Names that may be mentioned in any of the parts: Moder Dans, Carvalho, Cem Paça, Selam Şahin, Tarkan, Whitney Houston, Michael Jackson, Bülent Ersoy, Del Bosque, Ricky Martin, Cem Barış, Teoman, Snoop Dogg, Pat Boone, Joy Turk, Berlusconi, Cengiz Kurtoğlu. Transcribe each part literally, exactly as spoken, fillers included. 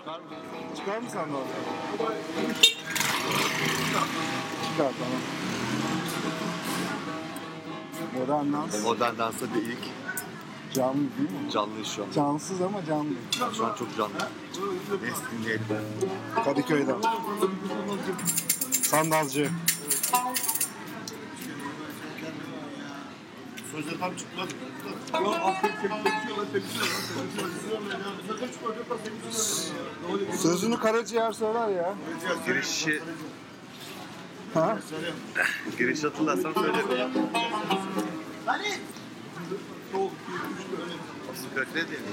Çıkar mısın? Çıkar mısın sen daha? Çıkar, tamam. Moder Dans. Moder Dans'ta bir ilk. Canlı değil mi? Canlı şu an. Cansız ama canlı. Şu an çok canlı. Neyse dinleyelim. Kadıköy'den. Sandalcı. Sözde tam çıktılar. Sözünü karaciğer söyler ya. Girişi... Ha? Girişi hatırlarsan söylerim. Asıl kökle değil mi?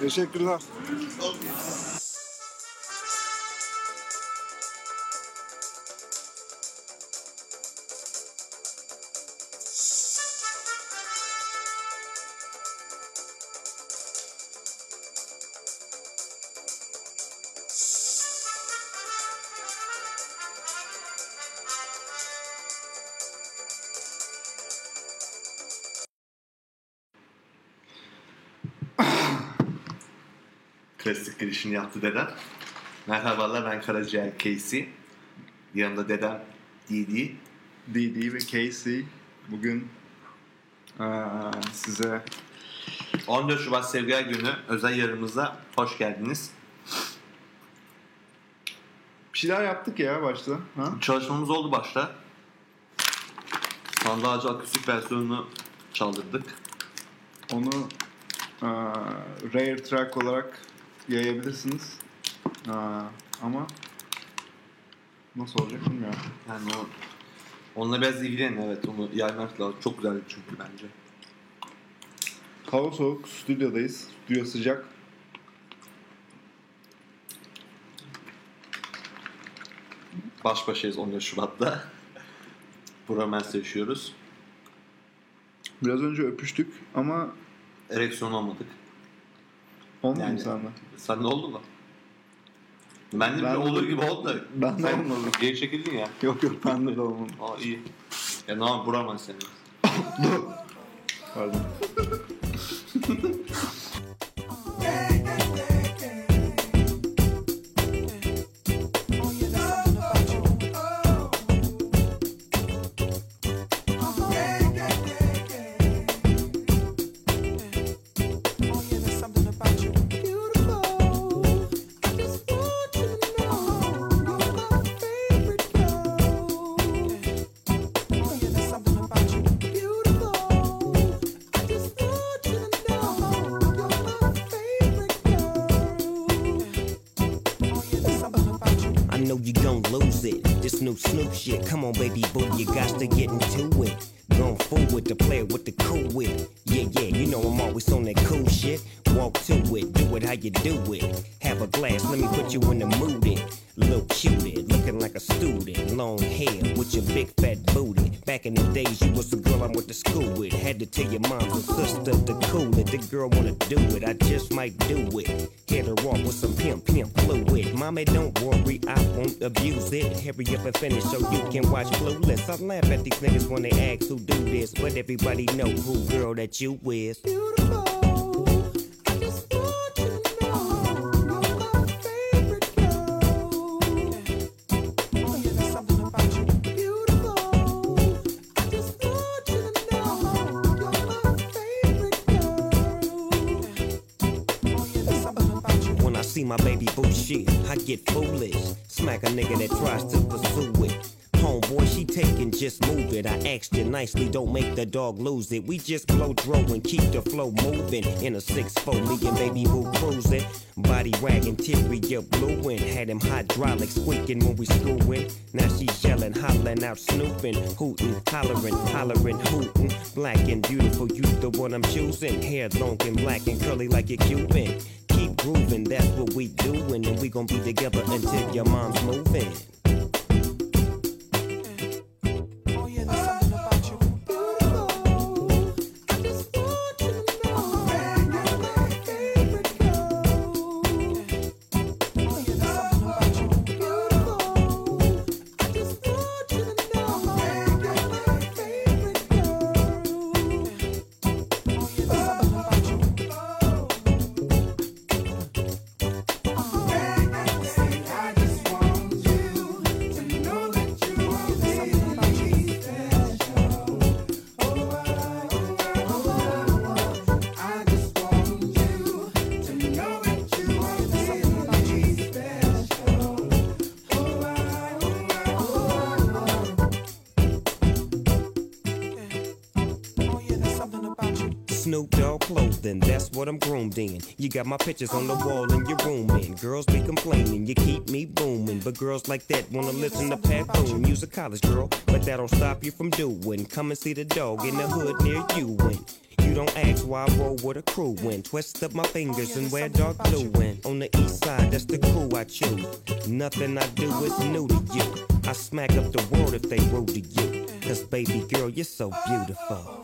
Teşekkürler. Klasik girişini yaptı dedem. Merhabalar, ben karaciğer Casey. Yanımda dedem Didi. Didi ve Casey. Bugün ee, size on dört Şubat Sevgiler Günü özel yarımıza hoş geldiniz. Bir şeyler yaptık ya başta. Ha? Çalışmamız oldu başta. Sandalcı akustik versiyonunu çaldırdık. Onu ee, rare track olarak yayabilirsiniz. Aa, ama nasıl olacak bilmiyorum. Yani o, onunla biraz ilgilenin, evet, onu yaymak lazım. Çok güzel çünkü bence. Hava soğuk, stüdyodayız. Stüdyo sıcak. Baş başayız on dört Şubat'ta. Buramens'te yaşıyoruz. Biraz önce öpüştük ama ereksiyon olmadık. Olmadı yani, mı sende? Sende oldu mu? Bende ben olur gibi oldu da. Bende olmadı. Geri çekildin ya. Yok yok, bende de olmadı. Aa iyi. Ya ne yapayım, buramam seni. Pardon. don't lose it. This new Snoop shit, come on baby boo, you got to get into it. Gone forward to play with the cool wit. Yeah, yeah, you know I'm always on that cool shit. Walk to it, do it how you do it. Have a glass, let me put you in the mood in. Little cutie, looking like a student. Long hair with your big fat booty. Back in the days, you was the girl I went to school with. Had to tell your mom and sister to cool it. The girl wanna do it, I just might do it. Hit her off with some pimp, pimp fluid. Mommy, don't worry, I won't abuse it. Hurry up and finish so you can watch Clueless. I laugh at these niggas when they ask who do this, but everybody know who girl that you is. Beautiful. My baby boo shit, I get foolish. Smack a nigga that tries to pursue it. Homeboy, she taking, just move it. I asked you nicely, don't make the dog lose it. We just blow throw and keep the flow moving. In a six four, me and baby boo cruising. Body wagging, teary up blueing. Had him hydraulic squeaking when we screwing. Now she yelling, hollering out, snooping. Hooting, hollering, hollering, hooting. Black and beautiful, you the one I'm choosing. Hair long and black and curly like a Cuban. Keep grooving, that's what we doing, and we gon' be together until your mom's moving. Snoop Dogg clothing, that's what I'm groomed in. You got my pictures on the wall in your room, and girls be complaining, you keep me booming. But girls like that wanna listen to Pat Boone. You's a college girl, but that don't stop you from doing. Come and see the dog in the hood near you, and you don't ask why I roll with a crew when twist up my fingers and wear dark blue. And on the east side, that's the crew I choose. Nothing I do is new to you. I smack up the world if they rude to you. Cause baby girl, you're so beautiful.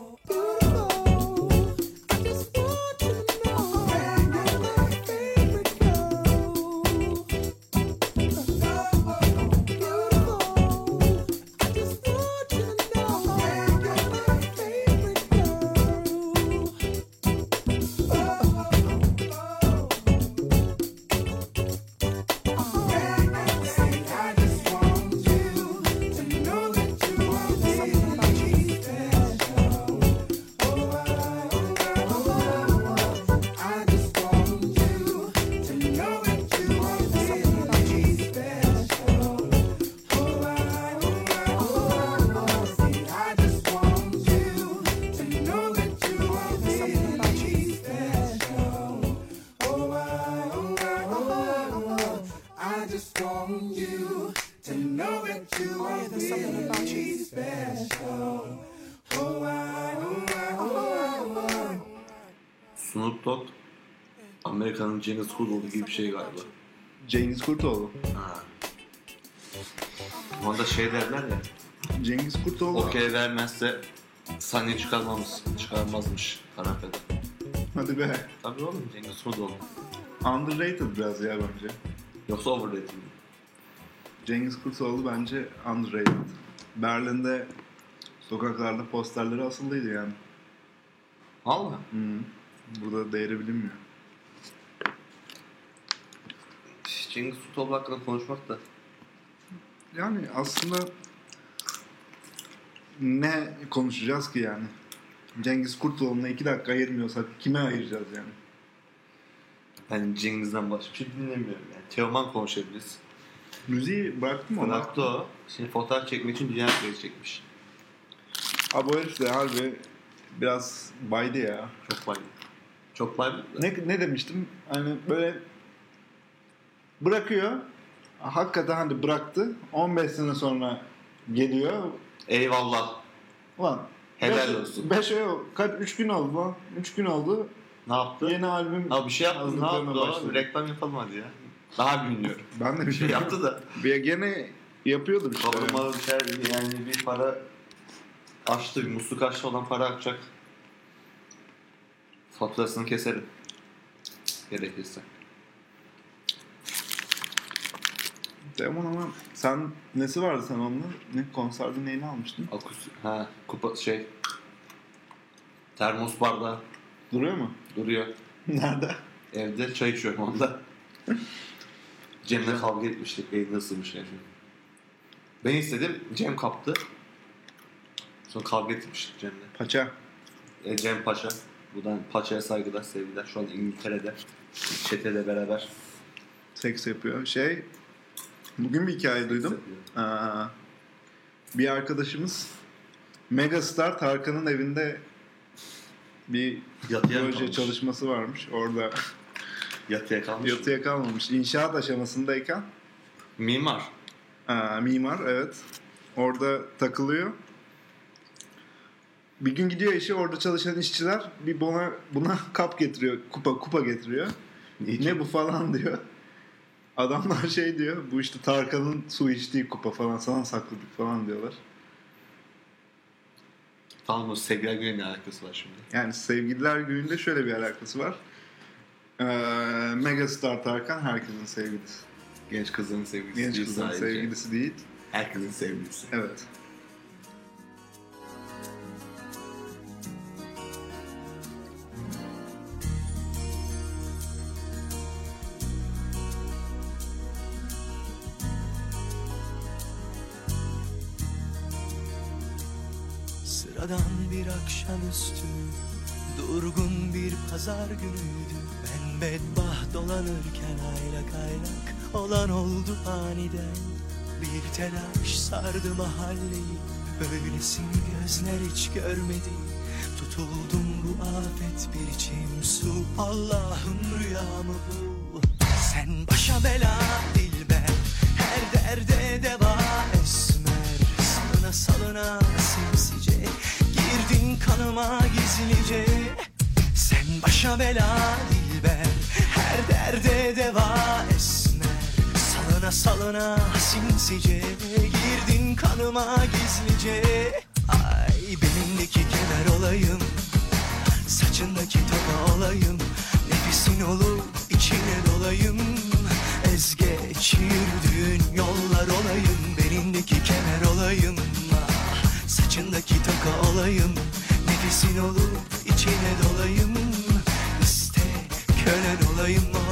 Amerika'nın Cengiz Kurtoğlu gibi bir şey galiba. Cengiz Kurtoğlu? Ha. Onda şey derler ya. Cengiz Kurtoğlu. Okey vermezse saniye çıkarmamız, çıkarmazmış Karapede. Hadi be. Tabii oğlum, Cengiz Kurtoğlu. Underrated biraz ya bence. Yoksa overrated mi? Cengiz Kurtoğlu bence underrated. Berlin'de sokaklarda posterleri asıldıydı yani. Valla? Hımm. Burada değeri bilinmiyor. Cengiz Kurtoğlu hakkında konuşmak da. Yani aslında ne konuşacağız ki yani? Cengiz Kurtoğlu'na iki dakika ayırmıyorsak kime ayıracağız yani? Ben Cengiz'den başka bir şey dinlemiyorum yani. Teoman konuşabiliriz. Müziği bıraktı mı? Bıraktı o. Şimdi fotoğraf çekmek için dünya süreci çekmiş. Abi o herif de harbi biraz baydı ya. Çok baydı. Çok baydı. Ne, ne demiştim? Hani böyle bırakıyor, hakikaten hani bıraktı. on beş sene sonra geliyor. Eyvallah. Ulan. Helal beş, olsun. beş ay oldu. Kaç? üç gün oldu lan. üç gün oldu. Ne yaptı? Yeni albüm. Abi bir şey yaptı. Ne yaptı abi? Reklam yapalım hadi ya. Daha bilmiyorum. Ben de bir şey yaptı da. Bir gene yapıyordu bir şey. Kavramalı bir şey. Yani bir para açtı. Bir musluk açtı. Olan para akacak. Faturasını keserim. Gerekirse. Demon ama sen nesi vardı sen onunla? Ne konserde neyini almıştın? Akustik. Ha, kupa şey. Termos bardağı. Duruyor mu? Duruyor. Nerede? Evde çay içiyorum onda. Cem'le kavga etmiştik. Elinde ısırmış yani. Ben istedim. Cem kaptı. Sonra kavga etmiştik Cem'le. Paça. E, Cem Paça. Buradan Paça'ya saygılar, sevgiler. Şu an İngiltere'de. Çete'yle beraber. Seks yapıyor. Şey... Bugün bir hikaye duydum. Aa, bir arkadaşımız Megastar Tarkan'ın evinde bir yatıya proje kalmış. Çalışması varmış. Orada yatıya kalmış. Yatıya kalmamış. İnşaat aşamasındayken mimar. Aa, mimar evet. Orada takılıyor. Bir gün gidiyor işi, orada çalışan işçiler bir buna buna kap getiriyor. Kupa kupa getiriyor. Niçin? Ne bu falan diyor. Adamlar şey diyor, bu işte Tarkan'ın su içtiği kupa falan, sana sakladık falan diyorlar. Tamam, o sevgililer günüyle alakası var şimdi. Yani sevgililer gününde şöyle bir alakası var. Ee, Megastar Tarkan herkesin sevgilisi. Genç kızların sevgilisi Genç değil sadece. Genç kızların sevgilisi değil. Herkesin sevgilisi. Evet. Akşamüstü durgun bir pazar günüydü. Ben bedbah dolanırken aylak aylak olan oldu aniden. Bir telaş sardı mahalleyi, böylesini gözler hiç görmedi. Tutuldum bu afet, bir içim su, Allah'ım rüyamı bul. Sen başa bela dilber, her derde deva esmer. Salına salına simsice girdin kanıma gizlice. Sen başa bela dilber, her derde deva esmer. Salına salına sinsice girdin kanıma gizlice. Ay benimdeki kenar olayım, saçındaki toka olayım. Nefesin olup içine dolayım, ez geç yürüdüğün yollar olayım. Benimdeki kenar olayım, saçındaki toka olayım. Nefesin olup içine dolayım, İste kölen olayım o.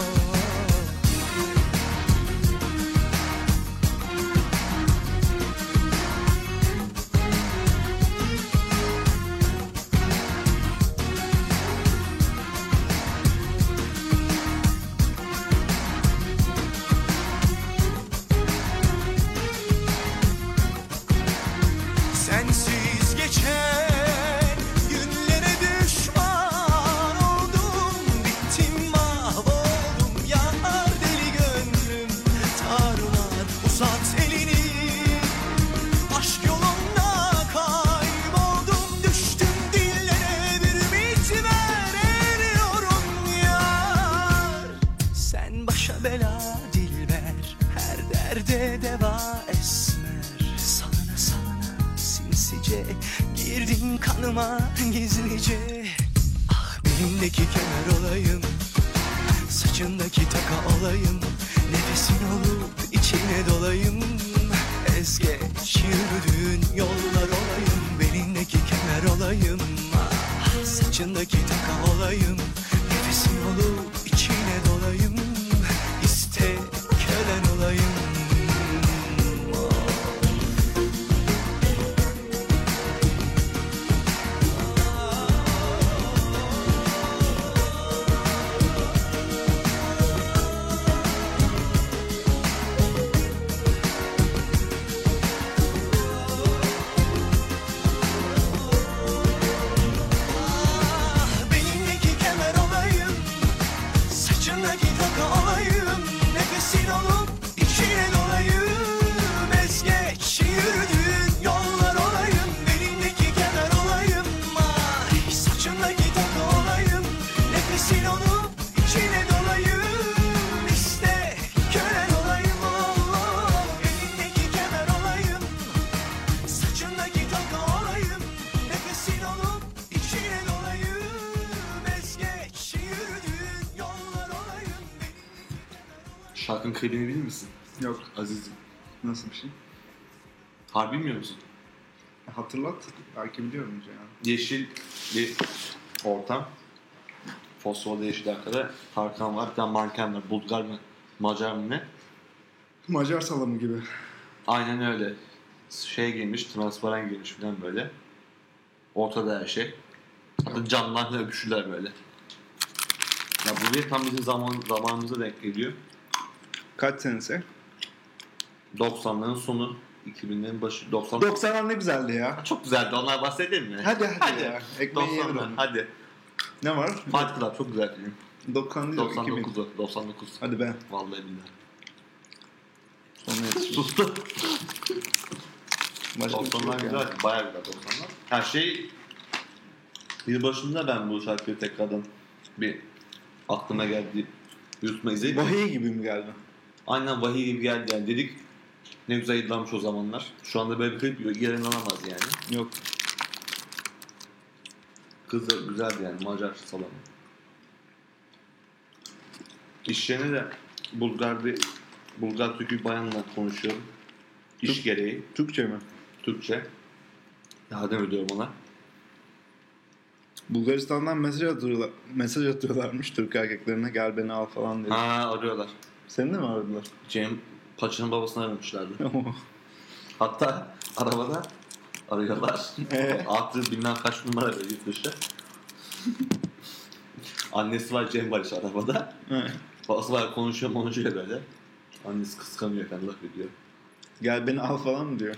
Benimdeki kemer Şarkının klibini bilir misin? Yok. Aziz'im. Nasıl bir şey? Harbi bilmiyor musun? Hatırlat. Belki biliyorum yani. Yeşil bir ortam. Fosforlu yeşil arkada. Tarkan var. Bir tane manken var. Bulgar mı? Macar mı ne? Macar salamı gibi. Aynen öyle. Şey giymiş, transparan giymiş falan böyle. Ortada her şey. Hatta canlarla öpüşürler böyle. Ya bu ne, tam bizim zaman, zamanımıza denk geliyor. Kaç senesi? doksanların sonu, iki binlerin başı. doksan... doksanlar ne güzeldi ya. Çok güzeldi, onlar bahsedelim mi? Hadi hadi, hadi. Ya. Ekmeği yedim. Hadi. Ne var? Fight Club çok güzel film. doksan dokuz doksan dokuz Hadi be. Vallahi billahi. Sonra yetişmiş. Sustu. doksanlar güzel, yani. Bayağı güzel doksanlar. Her şey... Yılbaşında ben bu şarkıyı tekrardan bir aklıma geldi. Yutma izleyip... Vahiy gibi mi geldi? Aynen vahiy gibi geldi yani. Dedik ne güzel yıllanmış o zamanlar. Şu anda böyle bir klip yayınlanamaz yani. Yok. Kız da güzeldi yani. Macar salamı. İşçene de Bulgar bir Bulgar Türk'ü bayanla konuşuyorum. İş Türk, gereği. Türkçe mi? Türkçe. Daha devam ediyorum ona. Bulgaristan'dan mesaj atıyorlar, mesaj atıyorlarmış Türk erkeklerine, gel beni al falan diye. Ha, arıyorlar. Seni de mi aradılar? Cem Paça'nın babasını aramışlardı. Hatta arabada arıyorlar. Ee? Artı bilmem kaç numara böyle yurt dışı. Annesi var, Cem Barış arabada. Babası var, konuşuyor konuşuyor böyle. Annesi kıskanıyor efendim, laf ediyor. Gel beni al falan mı diyor?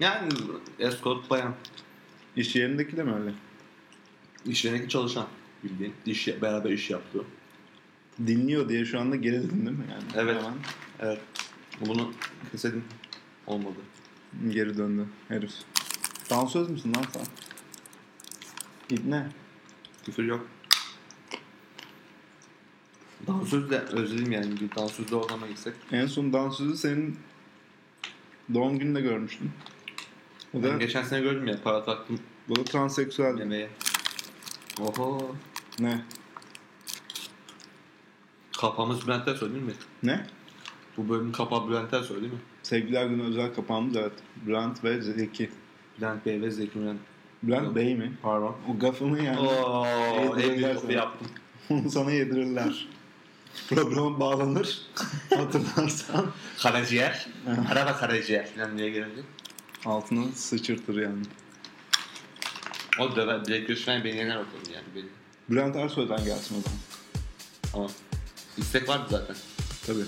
Yani escort bayan. İş yerindeki de mi öyle? İşlerindeki çalışan bildiğin. İş, beraber iş yaptı. Dinliyor diye şu anda geri döndün değil mi? Yani evet. Hemen. Evet. Bunu keselim. Olmadı. Geri döndü herif. Dansöz müsün lan sen? İbne. Küfür yok. Dansöz de özledim yani. Bir dansözle ortama gitsek. En son dansözü senin doğum gününde görmüştüm. O da... Geçen sene gördüm ya. Para taktım. Bu da transseksüel yemeğe. Oho. Ne? Kapağımız Bülent Ersoy değil mi? Ne? Bu bölümün kapağı Bülent Ersoy değil mi? Sevgililer Günü özel kapağımız evet. Bülent ve Zeki. Bülent Bey ve Zeki. Bülent, Bülent Bey mi? Pardon. O gafımı yani. Ooo. Evli yaptım. Onu sana yedirirler. Program bağlanır. Hatırlarsan. Karaciğer. Araba karaciğer falan diye gelecek. Altına sıçırtır yani. O da ben direkt görüşmeyi beni yener ortalım yani benim. Bülent Ersoy'dan gelsin o zaman. Tamam. İstek vardı zaten. Tabii.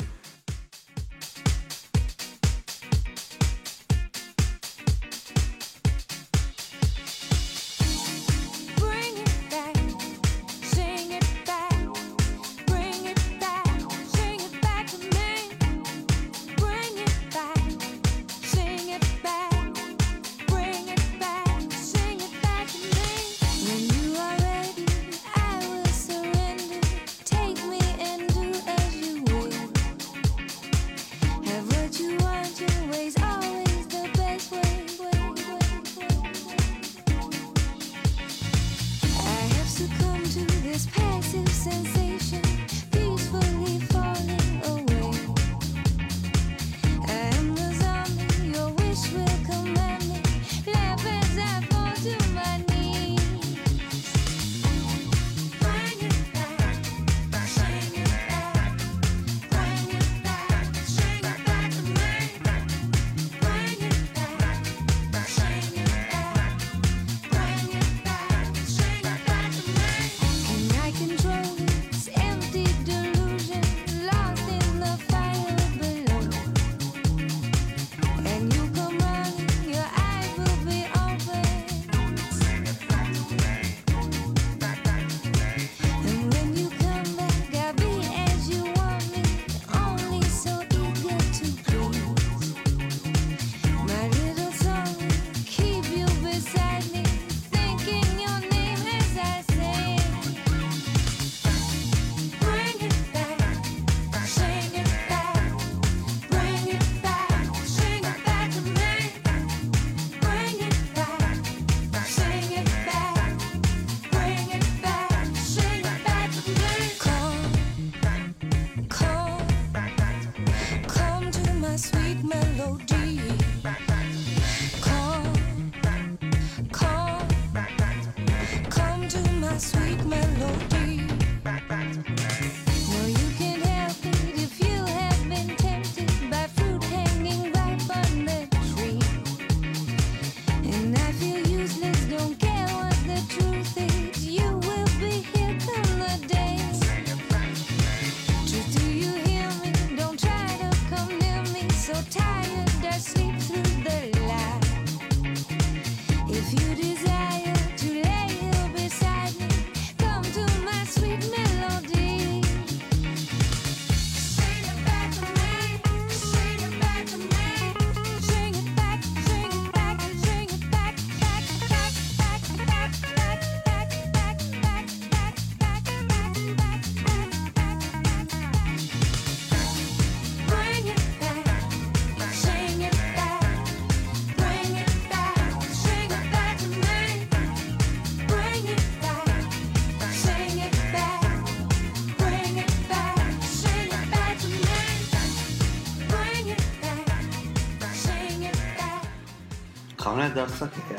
Kameraya da atsak ya.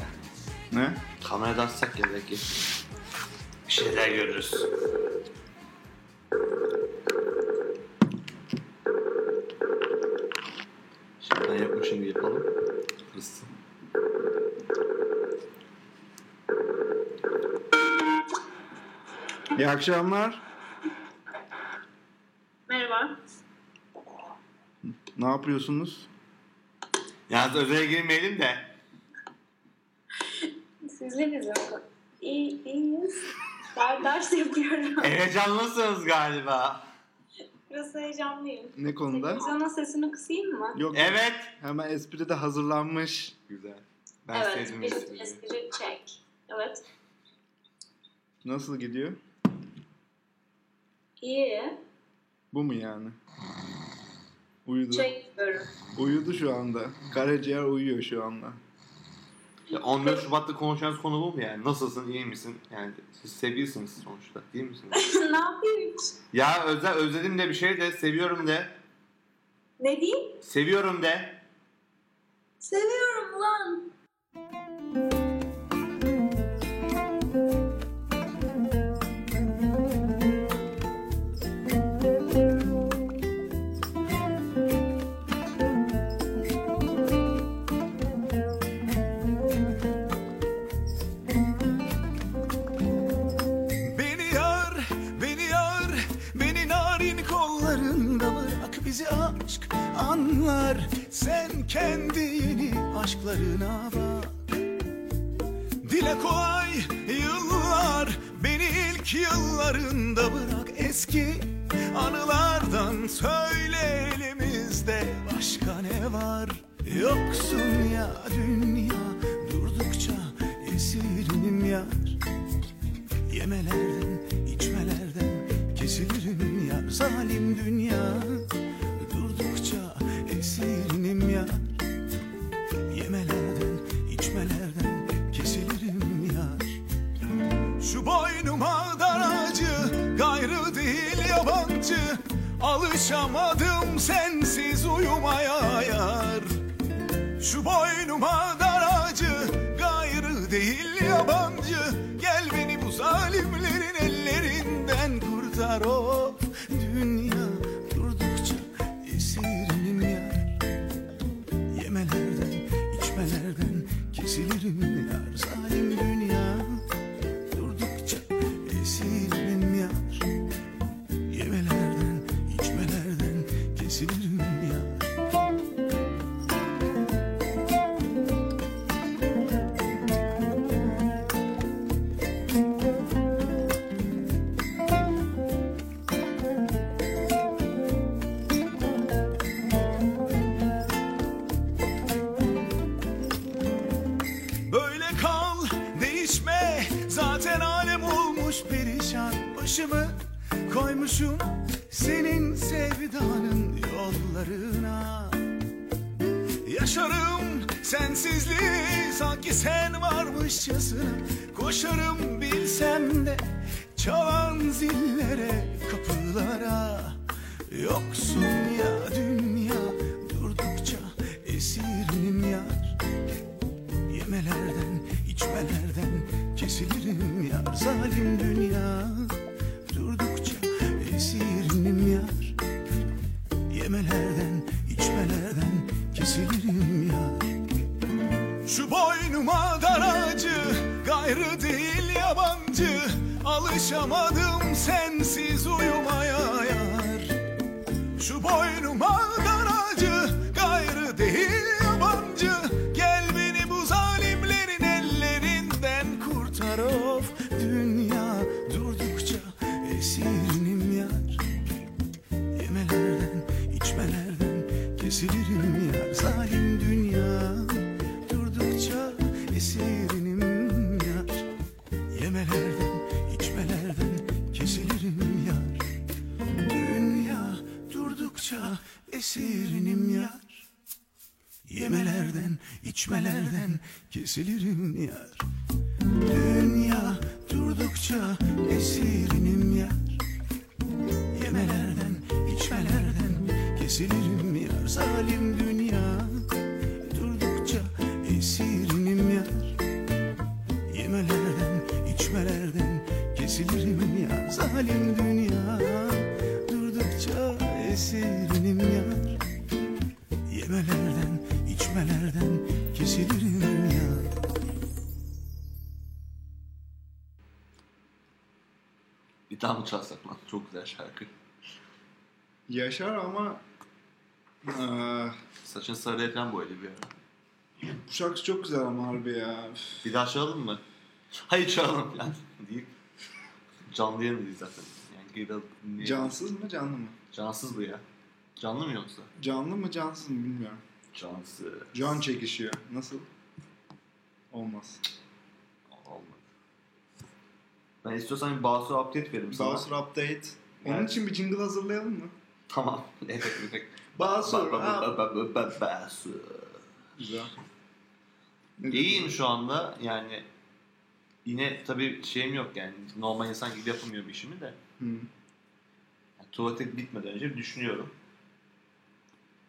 Ne? Kameraya da atsak ya belki bir şeyler görürüz. Şimdi ben yapmışım gibi yapalım. Hırsın. İyi akşamlar. Merhaba. Ne yapıyorsunuz? Yalnız özele girmeyelim de. Sizle biz yok. İyi, iyiyiz. Ben ders yapıyorum. Heyecanlısınız galiba. Biraz heyecanlıyım. Ne konuda? Televizyona sesini kısayım mı? Yok. Evet. Hemen espri de hazırlanmış. Güzel. Ben evet, bir espri, espri çek. Evet. Nasıl gidiyor? İyi. Bu mu yani? Uyudu. Çekmiyorum. Uyudu şu anda. Karaciğer uyuyor şu anda. Ya on dört Şubat'ta konuşacağımız konu bu mu yani? Nasılsın, iyi misin? Yani siz seviyorsunuz sonuçta, değil misiniz? Ne yapayım? Ya özel, özledim de bir şey de, seviyorum de. Ne diyeyim? Seviyorum de. Seviyorum lan. Sen kendi yeni aşklarına bak. Dile kolay yıllar, beni ilk yıllarında bırak. Eski anılardan söyle, elimizde başka ne var? Yoksun ya dünya, durdukça esirinim yar. Yemelerden, içmelerden kesilirim yar. Zalim dünya, durdukça esirinim yar. Yemelerden, içmelerden kesilirim yar. Şu boynuma daracı, gayrı değil yabancı. Alışamadım sensiz uyumaya yar. Şu boynuma daracı, gayrı değil yabancı. Gel beni bu zalimlerin ellerinden kurtar o dünya. Kesilirim yar, zalim dünya, durdukça esiririm yar. Yemelerden, içmelerden kesilirim yar. Koymuşum senin sevdanın yollarına. Yaşarım sensizliği, sanki sen varmışçasına. Koşarım bilsem de çalan zillere, kapılara. Yoksun ya dünya, durdukça esirinim yar. Yemelerden, içmelerden kesilirim yar. Zalim dünya, durdukça esirinim yar. Yemelerden, içmelerden kesilirim yar. Şu boynuma daracı, gayrı değil yabancı. Alışamadım sensiz uyumaya yar. Şu boynuma daracı, gayrı değil yabancı. Gel beni bu zalimlerin ellerinden kurtar of dünya. Durdukça esirinim yar. Yemelerden, içmelerden kesilirim yar. Zalim dünya, durdukça esirinim yar. Yemelerden, içmelerden kesilirim yar. Dünya, durdukça esirinim yar. Yemelerden, içmelerden kesilirim yar. Dünya, durdukça esirinim yar. Yemelerden, içmelerden kesilirim yar. Zalim dünya, durdukça esirinim. dünya durdukça esirinim yar. Yemelerden, içmelerden kesilirim ya. Bir daha mı çalsak lan? Çok güzel şarkı. Yaşar ama... Aa, saçın sarı ekran boylu bir ara. Bu şarkı çok güzel ama harbi ya. Bir daha çalalım mı? Hayır çalalım falan deyip canlı yayın zaten. Yani gıda, cansız mı canlı mı? Cansız bu ya. Canlı mı yoksa? Canlı mı cansız mı bilmiyorum. Cansız. Can çekişiyor. Nasıl? Olmaz. Olmadı. Ben istiyorsan bir Basur update verim sana. Basur update. Onun evet. için bir jingle hazırlayalım mı? Tamam. Evet. Basur. Basur. Güzel. İyiyim şu anda. Yani yine tabii şeyim yok yani. Normal insan gibi yapamıyor bir işimi de. Hmm. Yani, tuvalete bitmeden önce düşünüyorum.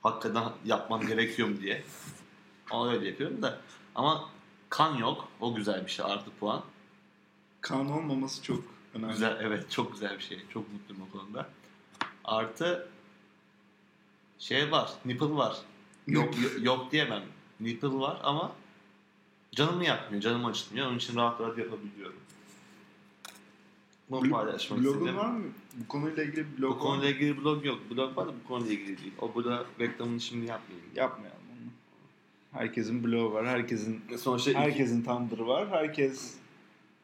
Hakikaten yapmam gerekiyor mu diye. Ama öyle yapıyorum da. Ama kan yok. O güzel bir şey. Artı puan. Kan olmaması çok önemli. Güzel, evet. Çok güzel bir şey. Çok mutluyum o konuda. Artı şey var. Nipple var. Yok yok diyemem. Nipple var ama canımı yakmıyor. Canımı açılmıyor. Onun için rahat rahat yapabiliyorum. Bunu Bl- paylaşmak istedim. Blogun var mı? Bu konuyla ilgili bir blog. Bu konuyla ilgili bir blog yok. Blog var da bu konuyla ilgili değil. O burada reklamını şimdi yapmayalım. Yapmayalım onu. Herkesin blogu var. Herkesin sonuçta herkesin Tumblr'ı var. Herkes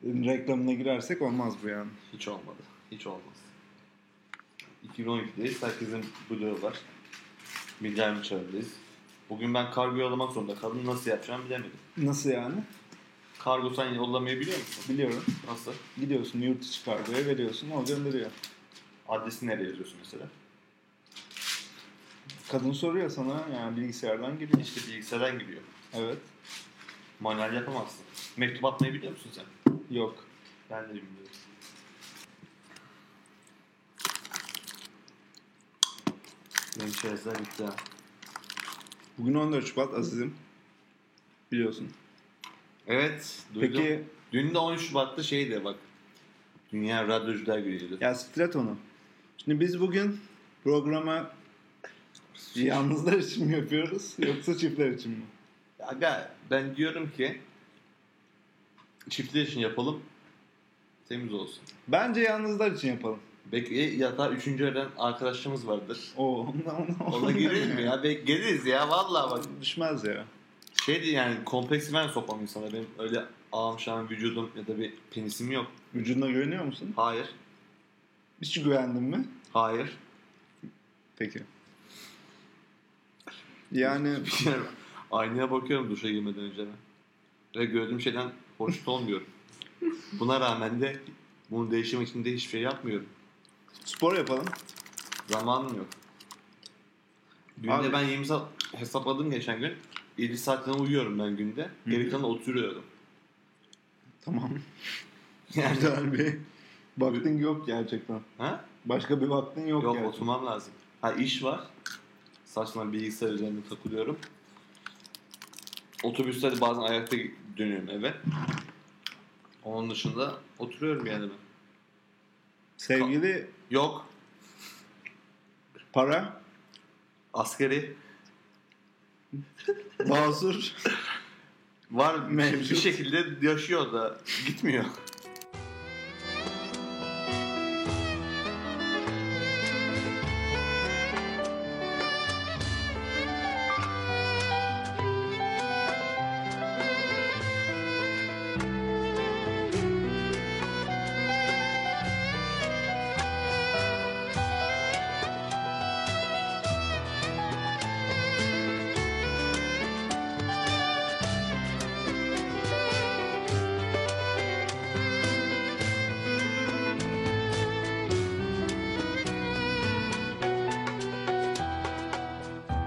reklamına girersek olmaz bu yani. Hiç olmadı. Hiç olmaz. iki bin on ikideyiz. Herkesin blogu var. Bilgilerimi çağırdayız. Bugün ben kargo yollamak zorunda kaldım. Nasıl yapacağımı bilemedim. Nasıl yani? Kargo sen yollamayı biliyor musun? Biliyorum. Nasıl? Gidiyorsun yurt içi kargoya veriyorsun. O gönderiyor. Adresini nereye yazıyorsun mesela? Kadın soruyor sana. Yani bilgisayardan giriyor. İşte bilgisayardan giriyor. Evet. Manuel yapamazsın. Mektup atmayı biliyor musun sen? Yok. Ben de bilmiyorum. Benim çerezler bitti ha. Bugün on dört Şubat Aziz'im. Biliyorsun. Evet. Duydum. Peki. Dün de on Şubat'ta şeydi bak. Dünya Radyocular Günü'ydü. Ya siklet onu. Şimdi biz bugün programa yalnızlar için mi yapıyoruz yoksa çiftler için mi? Aga ben diyorum ki çiftler için yapalım. Temiz olsun. Bence yalnızlar için yapalım. Belki yatağa üçüncü öğren arkadaşımız vardır. Oo, ondan, ondan, ona gireriz mi ya? Belki geliriz ya vallahi bak. Düşmez ya. Şeydi yani kompleksi ben sokmam insanlara. Benim öyle ağam şahım vücudum ya da bir penisim yok. Vücuduna güveniyor musun? Hayır. Hiç güvendin mi? Hayır. Peki. Yani... Aynaya bakıyorum duşa girmeden önce ben. Ve gördüğüm şeyden hoşnut olmuyorum. Buna rağmen de bunu değiştirmek için de hiçbir şey yapmıyorum. Spor yapalım. Zamanım yok. Günde abi, ben yirmi saat hesapladım geçen gün. elli saatten uyuyorum ben günde. Geri kalan oturuyorum. Tamam. Yani abi vaktin yok gerçekten. Ha? Başka bir vaktin yok. Yok gerçekten. Oturmam lazım. Ha iş var. Saçma bilgisayar üzerinde takılıyorum. Otobüslerde bazen ayakta dönüyorum eve. Onun dışında oturuyorum yani ben. Sevgili... Yok. Para. Askeri. Basur. Var mevcut. Bir şekilde yaşıyor da gitmiyor.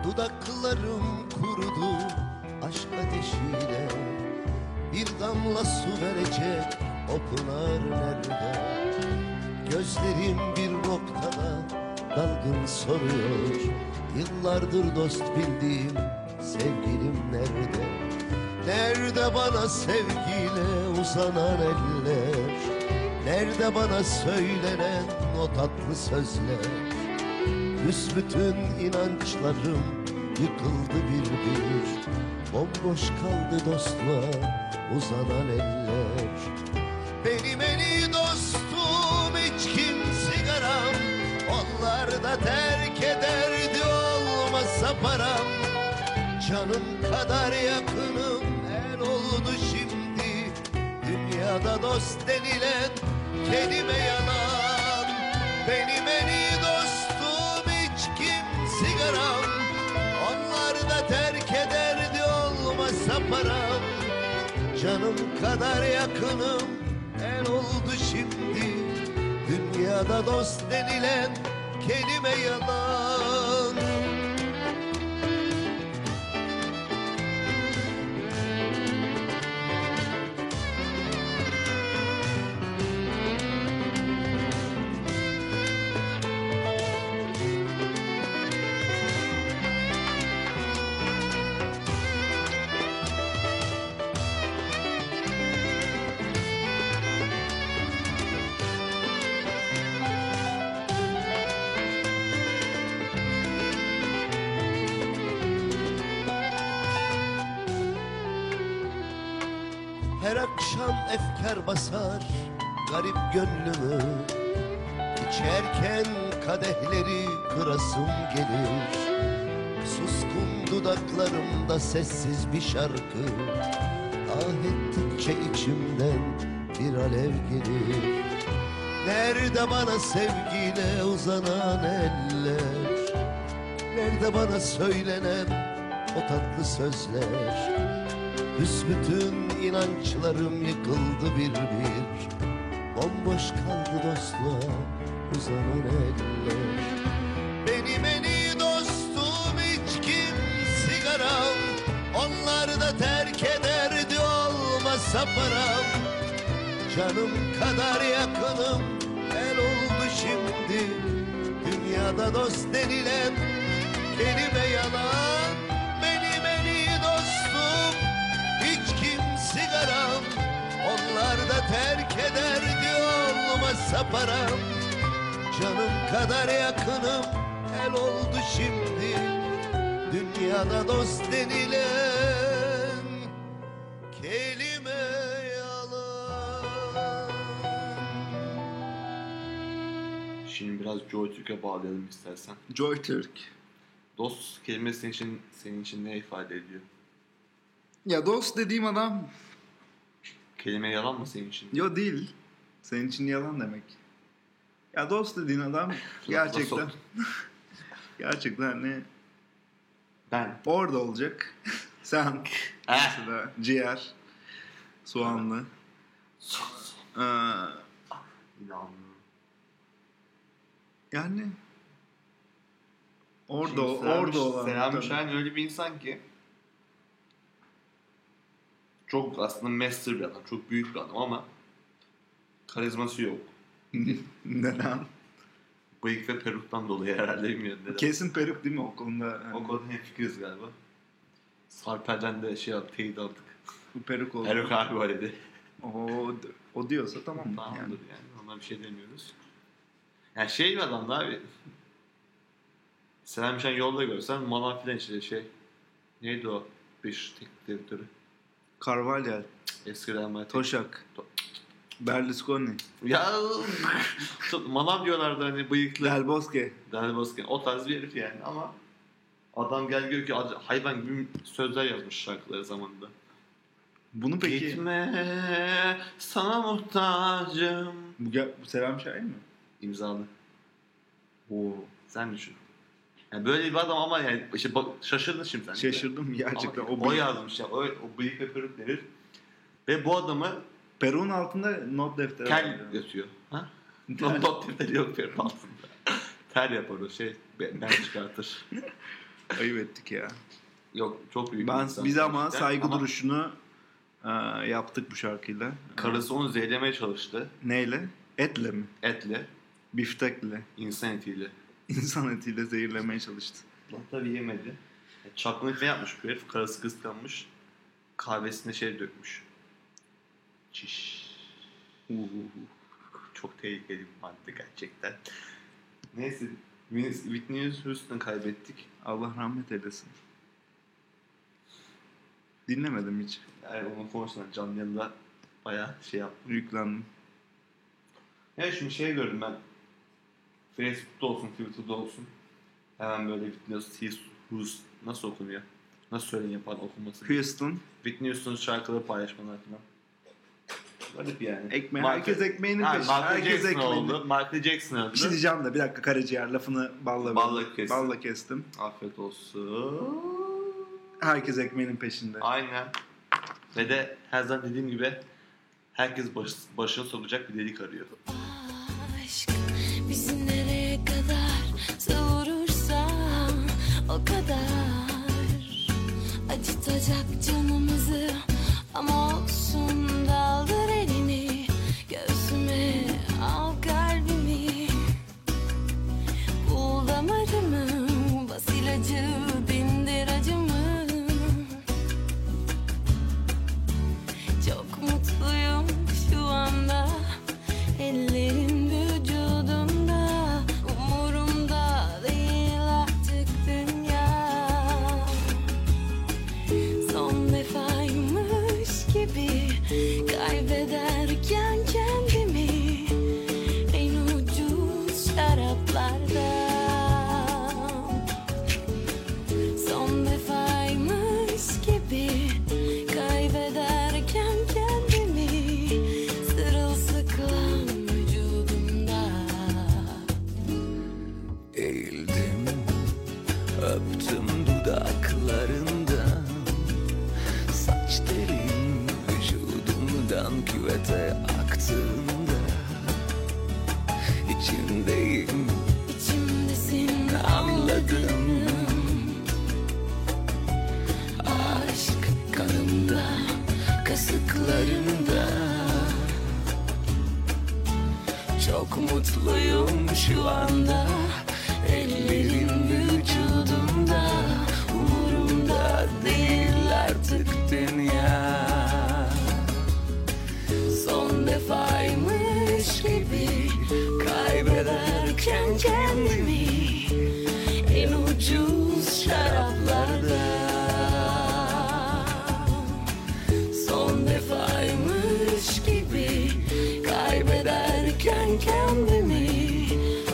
Dudaklarım kurudu aşk ateşiyle. Bir damla su verecek o pınar nerede? Gözlerim bir noktada dalgın soruyor. Yıllardır dost bildiğim sevgilim nerede? Nerede bana sevgiyle uzanan eller? Nerede bana söylenen o tatlı sözler? Büsbütün inançlarım yıkıldı bir bir. Bomboş kaldı dostlar, uzanan eller. Benim en iyi dostum hiç kim sigaram. Onlar da terk ederdi olmasa param. Canım kadar yakınım el oldu şimdi. Dünyada dost denilen kelime yalan. Benim en iyi dostum hiç kim sigaram. Onlar da terk ederdi olmasa param. Canım kadar yakınım el oldu şimdi. Dünyada dost denilen kelime yalan. Her akşam efkar basar garip gönlümü. İçerken kadehleri kırasım gelir. Suskun dudaklarımda sessiz bir şarkı. Ah ettikçe içimden bir alev gelir. Nerede bana sevgiyle uzanan eller? Nerede bana söylenen o tatlı sözler? Büsbütün inançlarım yıkıldı bir bir. Bomboş kaldı dostlar, uzanan eller. Benim en iyi dostum hiç kim sigaram. Onlar da terk ederdi olmasa param. Canım kadar yakınım el oldu şimdi. Dünyada dost denilen kelime yalan. Benim en iyi dostum sigaram, onlar da terk ederdi olmasa param. Canım kadar yakınım el oldu şimdi. Dünyada dost denilen kelime yalan. Şimdi biraz Joy Turk'a bağlayalım istersen. Joy Turk. Dost kelimesi senin için, senin için ne ifade ediyor? Ya dost dediğim adam... Kelime yalan mı senin için? Yo değil. Senin için yalan demek. Ya dost dediğin adam gerçekten... gerçekten hani... Ben. Orada olacak. Sen. Mesela ciğer. Soğanlı. ee, yani... Orada, Şimdi orada olan... Selam Şahin öyle bir insan ki... Çok aslında master bir adam, çok büyük bir adam ama karizması yok. Neden? Bıyık ve peruktan dolayı herhalde bilmiyorum. Neden? Kesin peruk değil mi o konuda? Yani. O konuda hemfikiriz galiba. Sarper'den de şey aldık, teyit aldık. Bu peruk oldu. Peruk abi var dedi. O, o diyorsa tamam mı? Tamamdır yani. yani. Ona bir şey demiyoruz. Yani şey bir adam da abi. Selam Şen yolda görsen Malan filan işte şey. Neydi o? Beş teknik direktörü. Carvalho, eskiden Toşak, to- Berlusconi. Ya manav diyorlardı hani bıyıklı. Del Bosque. Del Bosque. O tarz bir herif yani ama adam gel gör ki hayvan gibi sözler yazmış şarkıları zamanında. Bunu peki... Gitme sana muhtacım. Bu, bu Selam Şahin mi? İmzalı. Oo, sen düşün. Yani böyle bir adam ama yani işte bak, şaşırdın şimdi sen. Şaşırdım gerçekten. Ama, o, o yazmış ya. O, o bıyık ve peruk denir. Ve bu adamı... Peruğun altında not defteri var. Tel yatıyor. Ha? Not, not defteri yok perun altında. Tel yapar o şey. Ben çıkartır. Ayıp ettik ya. Yok çok büyük ben, insan. Biz ama saygı ama duruşunu e, yaptık bu şarkıyla. Karısı onu zehirlemeye çalıştı. Neyle? Etle mi? Etle. Biftekle. İnsan etiyle. İnsan etiyle zehirlemeye çalıştı. Tabii yemedi. Çapkınlık ne yapmış bu herif? Karısı kıskanmış. Kahvesine şey dökmüş. Çiş. Uhuhu. Çok tehlikeli bir madde gerçekten. Neyse, Whitney Houston'ı kaybettik. Allah rahmet eylesin. Dinlemedim hiç. Yani onun konserinde canlı yanında bayağı şey yaptım, yüklendim. Evet, şimdi şey gördüm ben. Facebook'ta olsun, Twitter'da olsun. Hemen böyle Whitney Houston nasıl okunuyor? Nasıl söyleniyor pardon okunması? Houston. Whitney Houston şarkıları paylaşmalar falan. Garip yani. Ekme, Mark- herkes ekmeğinin peşinde. Michael Jackson ekmeğini. oldu. Michael Jackson oldu. Bir şey diyeceğim de bir dakika karaciğer lafını balla, balla, kestim. balla kestim. Afiyet olsun. Herkes ekmeğinin peşinde. Aynen. Ve de her zaman dediğim gibi herkes baş, başına sokacak bir delik arıyor. Aşk bizi nereye kadar savurursa o kadar acıtacak canımızı ama olsun daldır elini göğsüme al kalbimi buğulamarımı bas ilacı dindir acımı çok mutluyum şu anda ellerim küvete aktığında içindeyim, İçimdesin anladım. Aşk kanımda, kasıklarımda. Çok mutluyum şu anda. Ellerin vücudumda, umurumda değil artık dünya. Faymış gibi kaybederken kendimi en ucuz şaraplarda son defaymış gibi kaybederken kendimi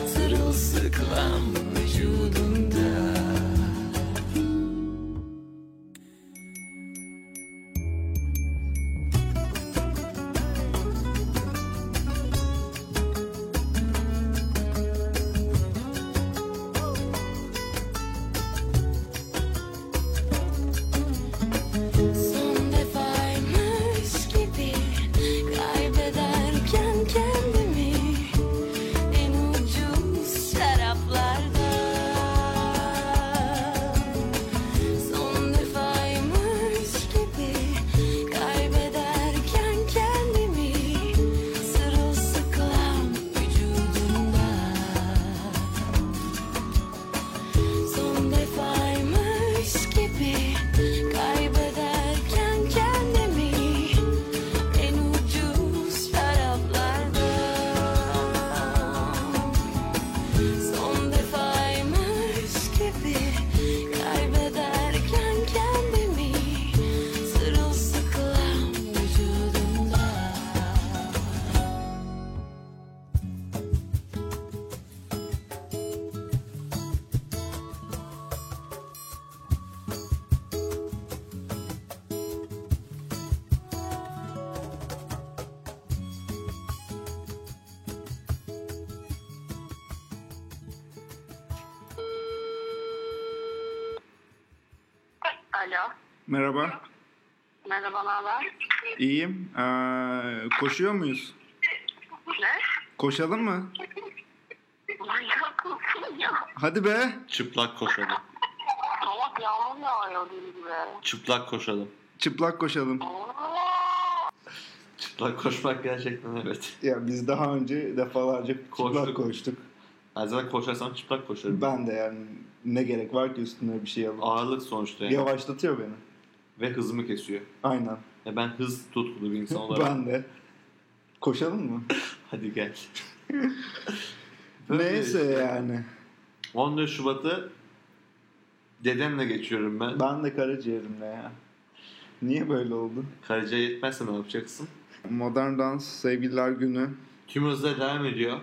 sırılsıklam vücudunda. Alo. Merhaba. Merhaba, naber? İyiyim. Ee, koşuyor muyuz? Ne? Koşalım mı? Manyak mısın ya? Hadi be. Çıplak koşalım. Salak yağmur yağıyor deli gibi. Çıplak koşalım. Çıplak koşalım. Çıplak koşmak gerçekten evet. Ya biz daha önce defalarca koştuk. Çıplak koştuk. Ben zaten koşarsam çıplak koşarım. Ben de yani. Ne gerek var ki üstüne bir şey alıp. Ağırlık sonuçta yani. Yavaşlatıyor beni. Ve hızımı kesiyor. Aynen. Ya ben hız tutkulu bir insan olarak. Ben de. Koşalım mı? Hadi gel. Neyse yani. on dört Şubat'ı dedemle geçiyorum ben. Ben de karaciğerimle ya. Niye böyle oldu? Karaciğer yetmezse ne yapacaksın? Modern Dans Sevgililer Günü. Tüm hızla devam ediyor.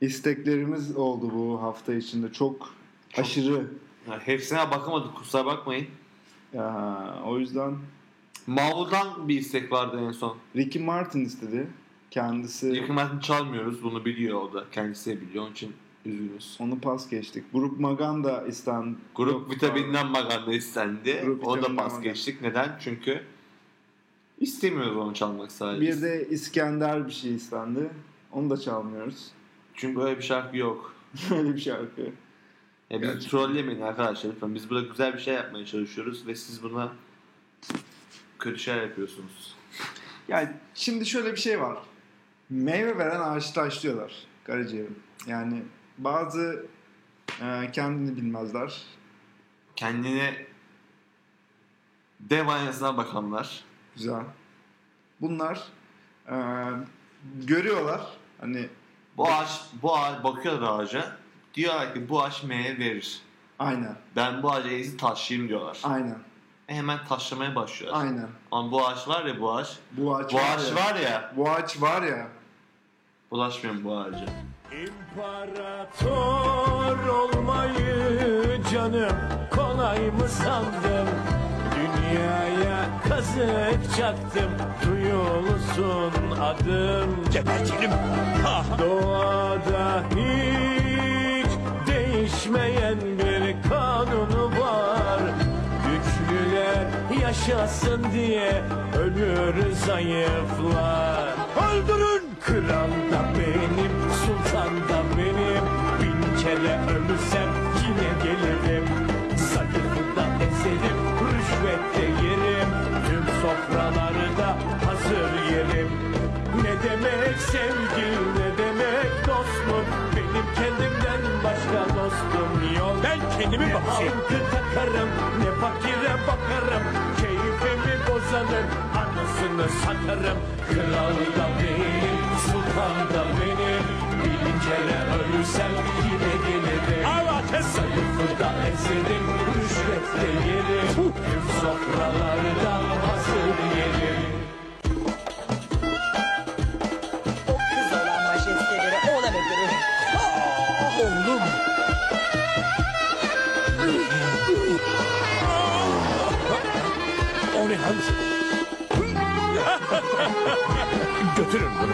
İsteklerimiz oldu bu hafta içinde. Çok, Çok aşırı. Ya, hepsine bakamadık, kusura bakmayın. Ya, o yüzden... Mavlu'dan bir istek vardı en son. Ricky Martin istedi. Kendisi... Ricky Martin çalmıyoruz. Bunu biliyor o da. Kendisi de biliyor. Onun için üzgünüz. Onu pas geçtik. Grup Maganda istendi. Grup Yok, Vitamin'den Maganda istendi. Grup o da pas geçtik. Neden? Çünkü istemiyoruz onu çalmak sadece. Bir de İskender bir şey istendi. Onu da çalmıyoruz. Çünkü öyle bir şarkı yok. Öyle bir şarkı. Ya bizi trollemeyin arkadaşlar lütfen. Biz burada güzel bir şey yapmaya çalışıyoruz ve siz buna kötü şeyler yapıyorsunuz. Yani şimdi şöyle bir şey var. Meyve veren ağaçı taşlıyorlar karaciğerim. Yani bazı e, kendini bilmezler. Kendine dev aynasına bakanlar. Güzel. Bunlar e, görüyorlar. Hani bu ağaç, bu ağaç bakıyorlar ağaca. Diyorlar ki bu ağaç meyve verir. Aynen. Ben bu ağaca ezi taşlayayım diyorlar. Aynen. Hemen taşlamaya başlıyor. Aynen. Ama bu ağaç var ya bu ağaç. Bu ağaç, bu var, ağaç ya. var ya. Bu ağaç var ya. Bulaşmayın bu ağaca. İmparator olmayı canım kolay mı sandım? Dünyaya kazık çaktım. Duyulsun adım. Gebercilim. Doğada hiç değişmeyen bir kanunu var. Yaşasın diye ölürüz zayıflar. Öldürün! Kral da benim, sultan da benim. Bin kere ölürsem yine gelirim. Zayıfı da ezerim, rüşvet de yerim. Tüm sofraları da hazır yerim. Ne demek sevgi, ne demek dostluk. Benim kendimden başka dostum yok. Ben kendimi bakayım. Ne halkı takarım, ne fakire bakarım. Bozanın anasını satarım. Kral da benim, sultan da benim. Bin kere ölürsem yine gelirim. Zayıfı da ezerim, rüşvet de yerim. Sofralardan hazır yerim. O kız olan majesteleri oğlan öldürür. Oğlum. Götürün bunu.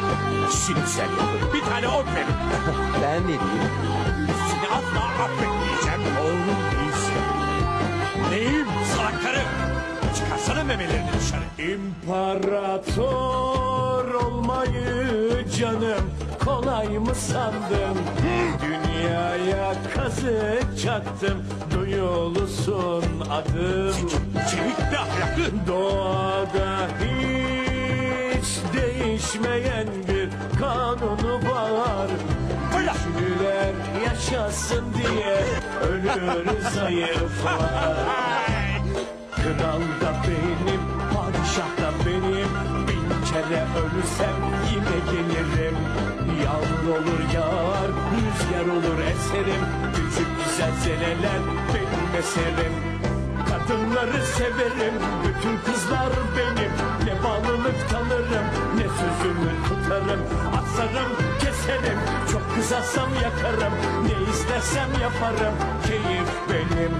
Şinsel yapın. Bir tane ot verin. Ben ne diyeyim? Seni asla affetmeyeceğim. Oğlum değilsin. Neyim? Salakları. Çıkarsana memelerini dışarı. İmparator olmayı canım kolay mı sandın? Dünyaya kazık çaktım. Duyulusun adım. Çevik de ahlaklı. Doğada hiç değişmeyen bir kanunu var. Güçlüler yaşasın diye ölürüz zayıflar. Kral da benim, padişah da benim. Bin kere ölürsem yine gelirim. Yağmur olur yağar, rüzgar olur eserim. Küçük güzel seneler benim eserim. Kadınları severim, bütün kızlar benim. Ne bağlılık tanırım, ne sözümü tutarım. Asarım, keserim, çok kızarsam yakarım. Ne istersem yaparım, keyif benim.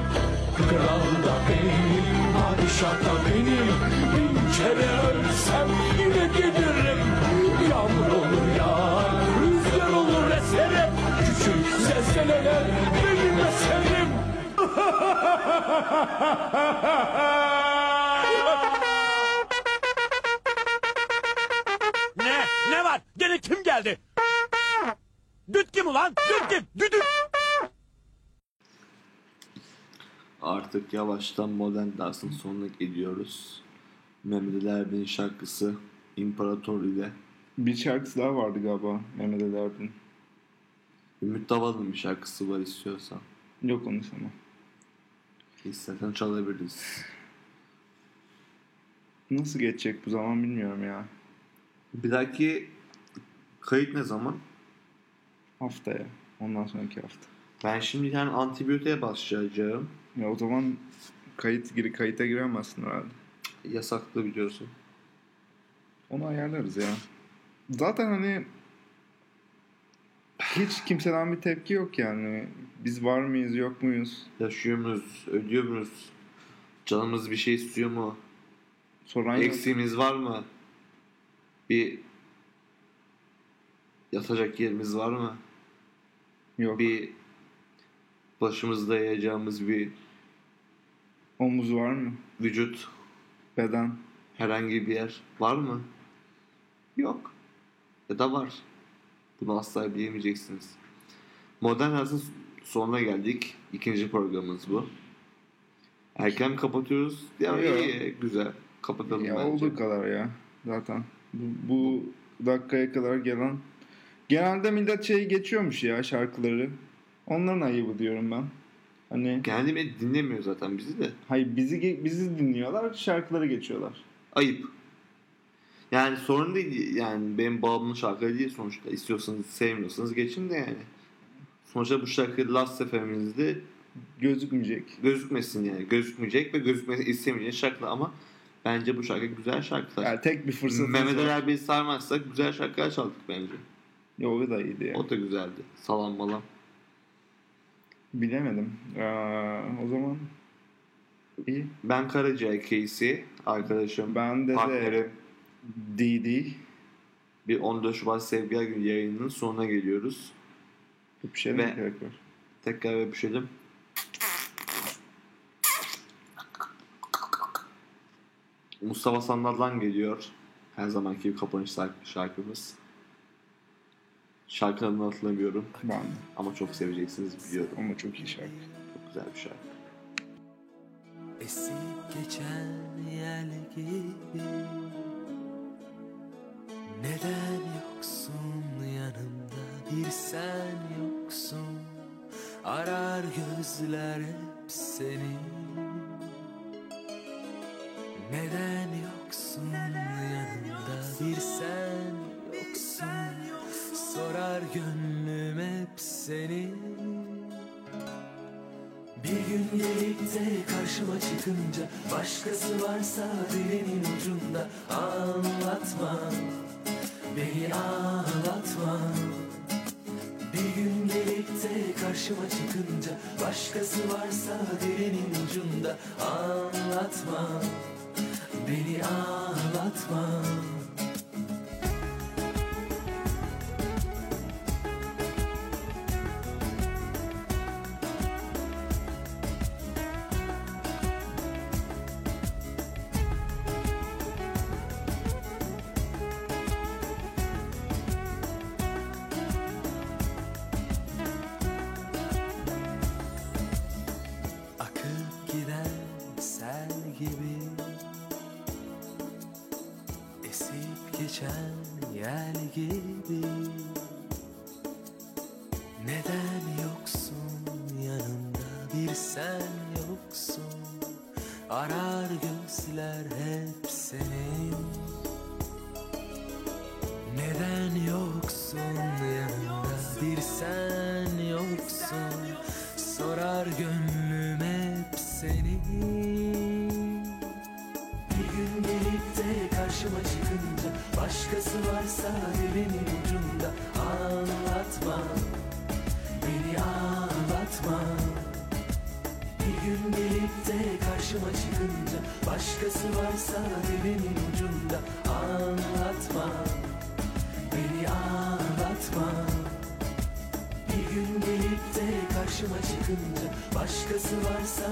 Kral da benim, padişah da benim. Bin kere ölsem yine gelirim. Yağmur olur yağar, rüzgar olur eserim. Küçük zelzeleler benim eserim. Ne? Ne var? Gene kim geldi? Düt kim ulan? Düt kim? Düdüm. Artık yavaştan Modern Dans'ın sonuna gidiyoruz. Mehmet Ali Erbin'in şarkısı İmparator ile. Bir şarkısı daha vardı galiba Mehmet Ali Erbin'in. Ümit Daval'ın bir şarkısı var istiyorsan. Yok onu sana. İstersen çalabiliriz. Nasıl geçecek bu zaman bilmiyorum ya. Bir dahaki Kayıt ne zaman? Haftaya. Ondan sonraki hafta. Ben şimdi yani antibiyotiğe başlayacağım. Ya o zaman kayıt gir kayıta giremezsin herhalde. Yasaklı biliyorsun. Onu ayarlarız ya. Zaten hani hiç kimseden bir tepki yok yani. Biz var mıyız, yok muyuz? Yaşıyor muyuz, ölüyor muyuz? Canımız bir şey istiyor mu? Soran eksiğimiz yok. Var mı? Bir yatacak yerimiz var mı? Yok. Bir başımızda yiyeceğimiz bir omuz var mı? Vücut, beden, herhangi bir yer var mı? Yok. Ya da var. Bunu asla bilemeyeceksiniz. Modern Dans'ın sonuna geldik. İkinci programımız bu. Erken kapatıyoruz. Ya iyi, güzel. Kapatalım ya bence. Olduğu kadar ya. Zaten bu, bu dakikaya kadar gelen genelde millet şeyi geçiyormuş ya şarkıları. Onların ayıbı diyorum ben. Hani kendimi dinlemiyor zaten bizi de. Hayır bizi bizi dinliyorlar, şarkıları geçiyorlar. Ayıp. Yani sorun değil yani benim babamın şarkıları değil sonuçta. İstiyorsanız sevmiyorsanız geçin de yani. Sonuçta bu şarkı last seferimizde gözükmeyecek. Gözükmesin yani. Gözükmeyecek ve gözükmesini istemeyecek şarkı ama bence bu şarkı güzel şarkılar. Yani tek bir fırsat. Mehmet Ali Erbin'i sarmazsak güzel şarkılar çaldık bence. Ya o da iyiydi yani. O da güzeldi. Salam balam. Bilemedim. Ee, o zaman iyi. Ben Karaca K C arkadaşım. Ben de partnerim. D D. Bir on dört Şubat Sevgiler Günü yayınının sonuna geliyoruz. Öpüşelim ve tekrar. Tekrar öpüşelim. Mustafa Sandal'dan geliyor. Her zamanki kapanış şarkımız. Şarkının adını hatırlamıyorum. Ben. Ama çok seveceksiniz biliyorum. Ama çok iyi şarkı. Çok güzel bir şarkı. Esip geçen yel gibi neden yoksun yanımda, bir sen yoksun. Arar gözler hep seni. Neden yoksun yanımda, bir sen yoksun. Sorar gönlüm hep seni. Bir gün gelip de karşıma çıkınca başkası varsa dilinin ucunda anlatma, beni ağlatma. Bir gün gelip de karşıma çıkınca başkası varsa dilinin ucunda anlatma, beni ağlatma. Başkası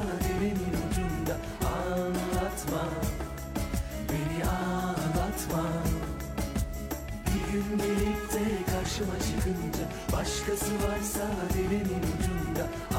varsa dilimin ucunda